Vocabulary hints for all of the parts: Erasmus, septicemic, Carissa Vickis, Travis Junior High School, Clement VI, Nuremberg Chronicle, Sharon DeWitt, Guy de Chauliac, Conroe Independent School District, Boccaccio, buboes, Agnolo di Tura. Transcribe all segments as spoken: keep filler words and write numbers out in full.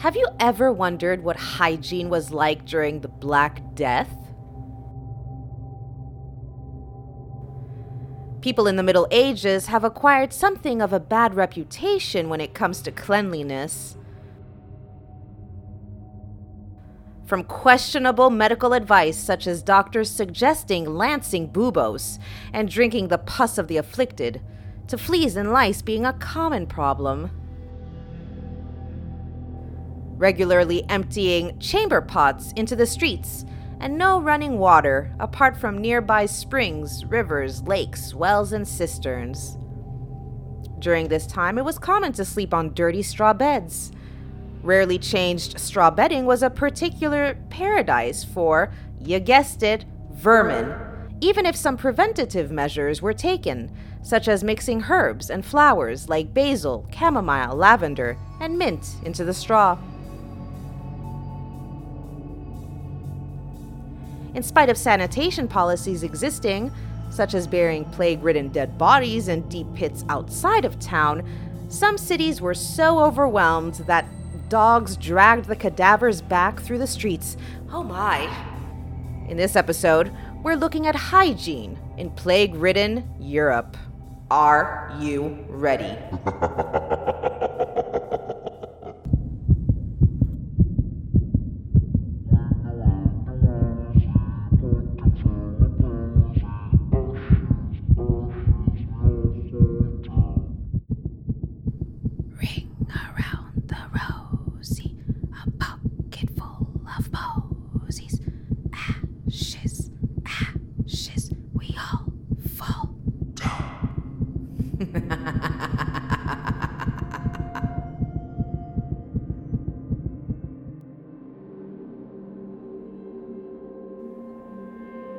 Have you ever wondered what hygiene was like during the Black Death? People in the Middle Ages have acquired something of a bad reputation when it comes to cleanliness. From questionable medical advice, such as doctors suggesting lancing buboes and drinking the pus of the afflicted, to fleas and lice being a common problem. Regularly emptying chamber pots into the streets, and no running water apart from nearby springs, rivers, lakes, wells, and cisterns. During this time, it was common to sleep on dirty straw beds. Rarely changed straw bedding was a particular paradise for, you guessed it, vermin, even if some preventative measures were taken, such as mixing herbs and flowers like basil, chamomile, lavender, and mint into the straw. In spite of sanitation policies existing, such as burying plague-ridden dead bodies in deep pits outside of town, some cities were so overwhelmed that dogs dragged the cadavers back through the streets. Oh my! In this episode, we're looking at hygiene in plague-ridden Europe. Are you ready?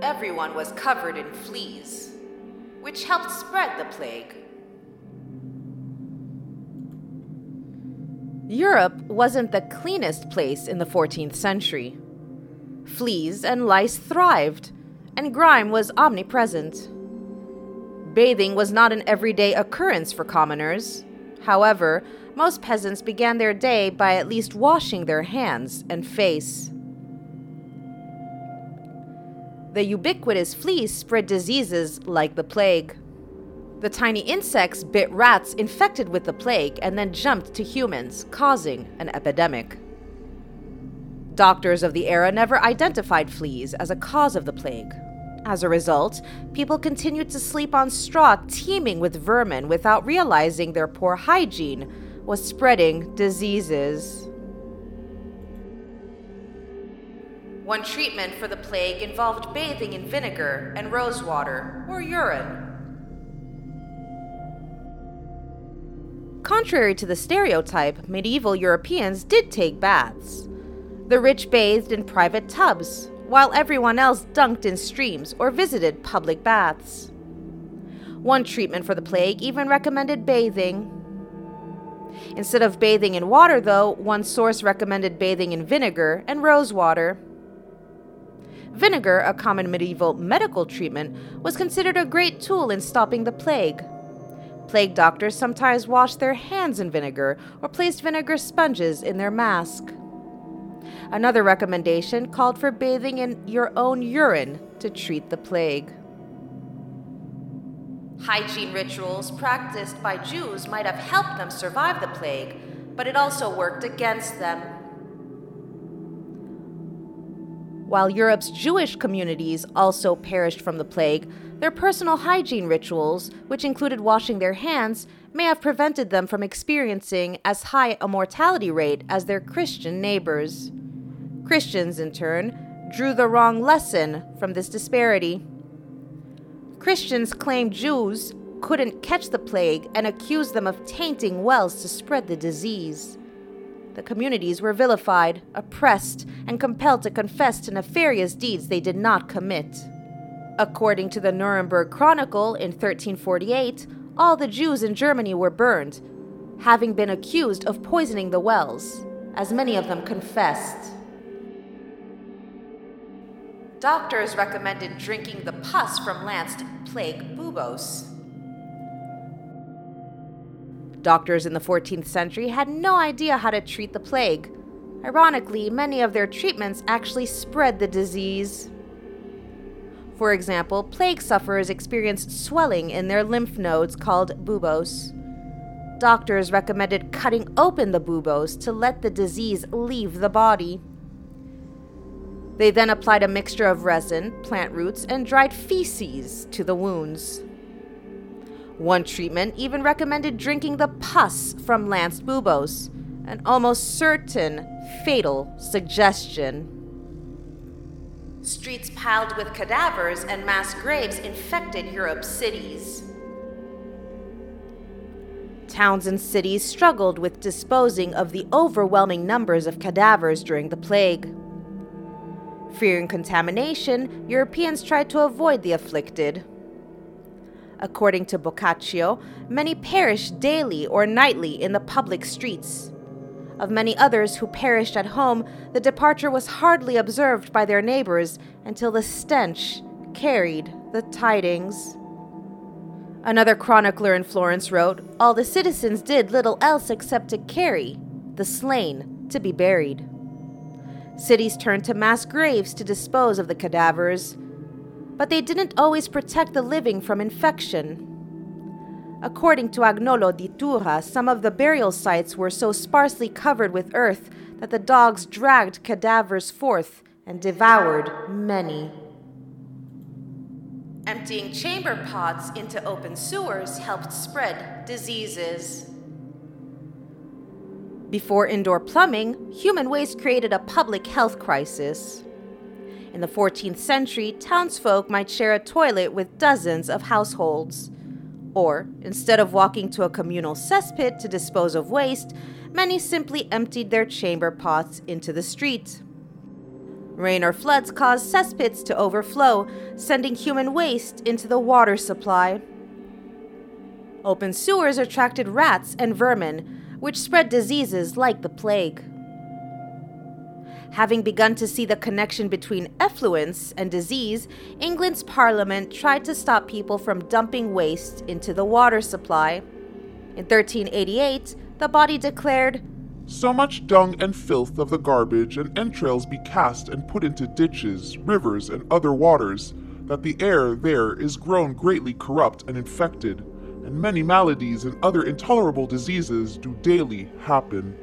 Everyone was covered in fleas, which helped spread the plague. Europe wasn't the cleanest place in the fourteenth century. Fleas and lice thrived, and grime was omnipresent. Bathing was not an everyday occurrence for commoners. However, most peasants began their day by at least washing their hands and face. The ubiquitous fleas spread diseases like the plague. The tiny insects bit rats infected with the plague and then jumped to humans, causing an epidemic. Doctors of the era never identified fleas as a cause of the plague. As a result, people continued to sleep on straw teeming with vermin without realizing their poor hygiene was spreading diseases. One treatment for the plague involved bathing in vinegar and rose water or urine. Contrary to the stereotype, medieval Europeans did take baths. The rich bathed in private tubs, while everyone else dunked in streams or visited public baths. One treatment for the plague even recommended bathing. Instead of bathing in water, though, one source recommended bathing in vinegar and rose water. Vinegar, a common medieval medical treatment, was considered a great tool in stopping the plague. Plague doctors sometimes washed their hands in vinegar or placed vinegar sponges in their mask. Another recommendation called for bathing in your own urine to treat the plague. Hygiene rituals practiced by Jews might have helped them survive the plague, but it also worked against them. While Europe's Jewish communities also perished from the plague, their personal hygiene rituals, which included washing their hands, may have prevented them from experiencing as high a mortality rate as their Christian neighbors. Christians, in turn, drew the wrong lesson from this disparity. Christians claimed Jews couldn't catch the plague and accused them of tainting wells to spread the disease. The communities were vilified, oppressed, and compelled to confess to nefarious deeds they did not commit. According to the Nuremberg Chronicle in thirteen forty-eight, all the Jews in Germany were burned, having been accused of poisoning the wells, as many of them confessed. Doctors recommended drinking the pus from lanced plague buboes. Doctors in the fourteenth century had no idea how to treat the plague. Ironically, many of their treatments actually spread the disease. For example, plague sufferers experienced swelling in their lymph nodes called buboes. Doctors recommended cutting open the buboes to let the disease leave the body. They then applied a mixture of resin, plant roots, and dried feces to the wounds. One treatment even recommended drinking the pus from lanced buboes, an almost certain fatal suggestion. Streets piled with cadavers and mass graves infected Europe's cities. Towns and cities struggled with disposing of the overwhelming numbers of cadavers during the plague. Fearing contamination, Europeans tried to avoid the afflicted. According to Boccaccio, many perished daily or nightly in the public streets. Of many others who perished at home, the departure was hardly observed by their neighbors until the stench carried the tidings. Another chronicler in Florence wrote, "All the citizens did little else except to carry the slain to be buried." Cities turned to mass graves to dispose of the cadavers, but they didn't always protect the living from infection. According to Agnolo di Tura, some of the burial sites were so sparsely covered with earth that the dogs dragged cadavers forth and devoured many. Emptying chamber pots into open sewers helped spread diseases. Before indoor plumbing, human waste created a public health crisis. In the fourteenth century, townsfolk might share a toilet with dozens of households. Or, instead of walking to a communal cesspit to dispose of waste, many simply emptied their chamber pots into the street. Rain or floods caused cesspits to overflow, sending human waste into the water supply. Open sewers attracted rats and vermin, which spread diseases like the plague. Having begun to see the connection between effluence and disease, England's Parliament tried to stop people from dumping waste into the water supply. In thirteen eighty-eight, the body declared, "So much dung and filth of the garbage and entrails be cast and put into ditches, rivers, and other waters, that the air there is grown greatly corrupt and infected, and many maladies and other intolerable diseases do daily happen."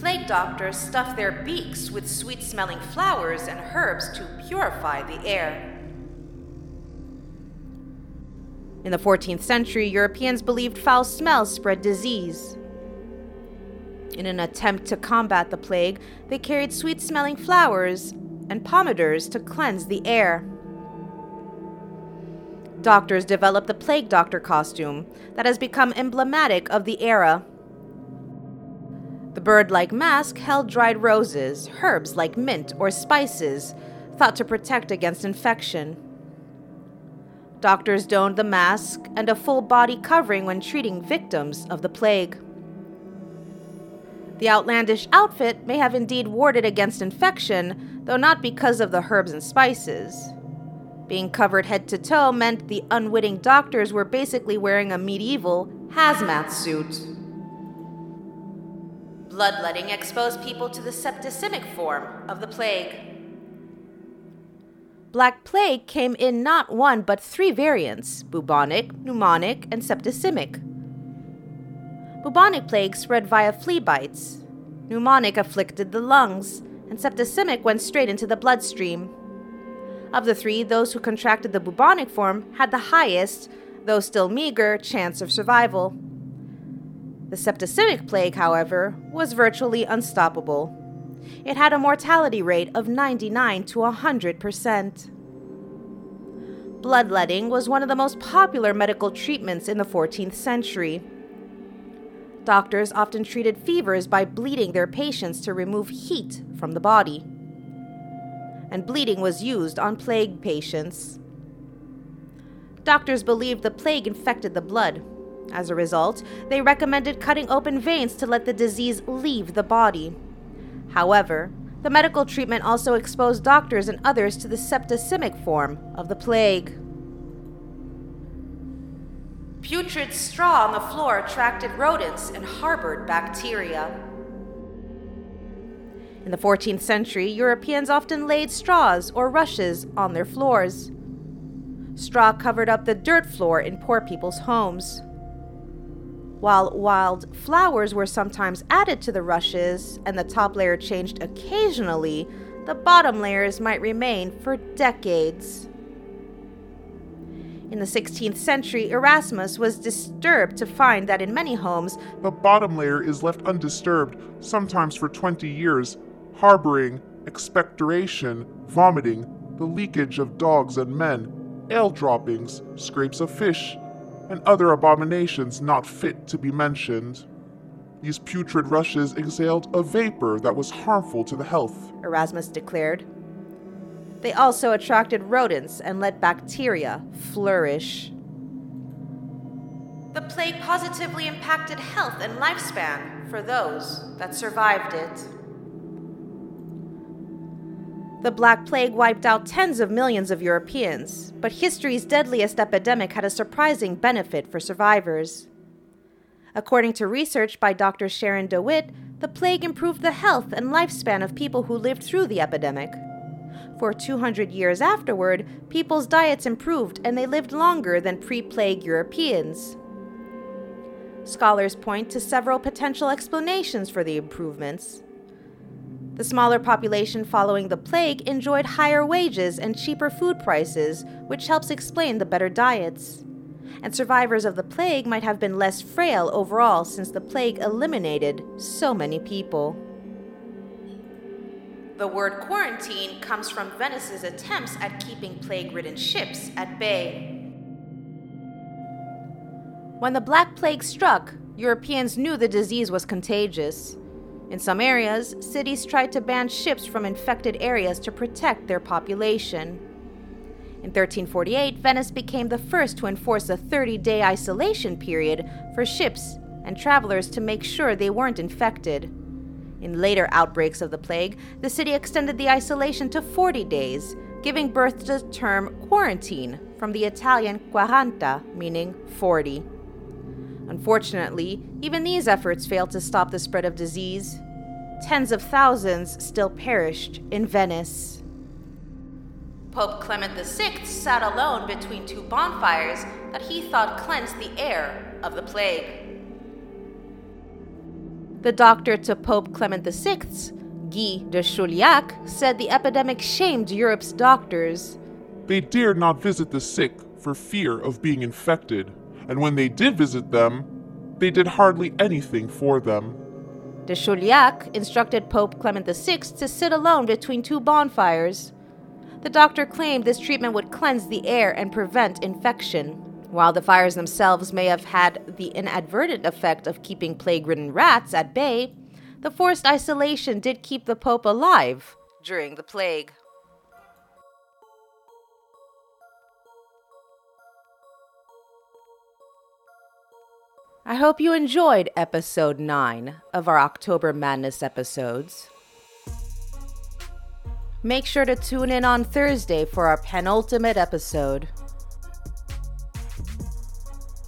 Plague doctors stuffed their beaks with sweet-smelling flowers and herbs to purify the air. In the fourteenth century, Europeans believed foul smells spread disease. In an attempt to combat the plague, they carried sweet-smelling flowers and pomanders to cleanse the air. Doctors developed the plague doctor costume that has become emblematic of the era. The bird-like mask held dried roses, herbs like mint or spices, thought to protect against infection. Doctors donned the mask and a full-body covering when treating victims of the plague. The outlandish outfit may have indeed warded against infection, though not because of the herbs and spices. Being covered head-to-toe meant the unwitting doctors were basically wearing a medieval hazmat suit. Bloodletting exposed people to the septicemic form of the plague. Black plague came in not one but three variants: bubonic, pneumonic, and septicemic. Bubonic plague spread via flea bites. Pneumonic afflicted the lungs, and septicemic went straight into the bloodstream. Of the three, those who contracted the bubonic form had the highest, though still meager, chance of survival. The septicemic plague, however, was virtually unstoppable. It had a mortality rate of ninety-nine to one hundred percent. Bloodletting was one of the most popular medical treatments in the fourteenth century. Doctors often treated fevers by bleeding their patients to remove heat from the body. And bleeding was used on plague patients. Doctors believed the plague infected the blood. As a result, they recommended cutting open veins to let the disease leave the body. However, the medical treatment also exposed doctors and others to the septicemic form of the plague. Putrid straw on the floor attracted rodents and harbored bacteria. In the fourteenth century, Europeans often laid straws or rushes on their floors. Straw covered up the dirt floor in poor people's homes. While wild flowers were sometimes added to the rushes and the top layer changed occasionally, the bottom layers might remain for decades. In the sixteenth century, Erasmus was disturbed to find that in many homes, the bottom layer is left undisturbed, sometimes for twenty years, harboring expectoration, vomiting, the leakage of dogs and men, ale droppings, scrapes of fish, and other abominations not fit to be mentioned. These putrid rushes exhaled a vapor that was harmful to the health, Erasmus declared. They also attracted rodents and let bacteria flourish. The plague positively impacted health and lifespan for those that survived it. The Black Plague wiped out tens of millions of Europeans, but history's deadliest epidemic had a surprising benefit for survivors. According to research by Doctor Sharon DeWitt, the plague improved the health and lifespan of people who lived through the epidemic. For two hundred years afterward, people's diets improved and they lived longer than pre-plague Europeans. Scholars point to several potential explanations for the improvements. The smaller population following the plague enjoyed higher wages and cheaper food prices, which helps explain the better diets. And survivors of the plague might have been less frail overall since the plague eliminated so many people. The word quarantine comes from Venice's attempts at keeping plague-ridden ships at bay. When the Black Plague struck, Europeans knew the disease was contagious. In some areas, cities tried to ban ships from infected areas to protect their population. In thirteen forty-eight, Venice became the first to enforce a thirty-day isolation period for ships and travelers to make sure they weren't infected. In later outbreaks of the plague, the city extended the isolation to forty days, giving birth to the term quarantine, from the Italian quaranta, meaning forty. Unfortunately, even these efforts failed to stop the spread of disease. Tens of thousands still perished in Venice. Pope Clement the Sixth sat alone between two bonfires that he thought cleansed the air of the plague. The doctor to Pope Clement the Sixth, Guy de Chauliac, said the epidemic shamed Europe's doctors. They dared not visit the sick for fear of being infected, and when they did visit them, they did hardly anything for them. De Chauliac instructed Pope Clement the Sixth to sit alone between two bonfires. The doctor claimed this treatment would cleanse the air and prevent infection. While the fires themselves may have had the inadvertent effect of keeping plague-ridden rats at bay, the forced isolation did keep the Pope alive during the plague. I hope you enjoyed episode nine of our October Madness episodes. Make sure to tune in on Thursday for our penultimate episode.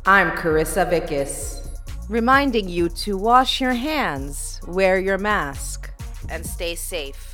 I'm Carissa Vickis, reminding you to wash your hands, wear your mask, and stay safe.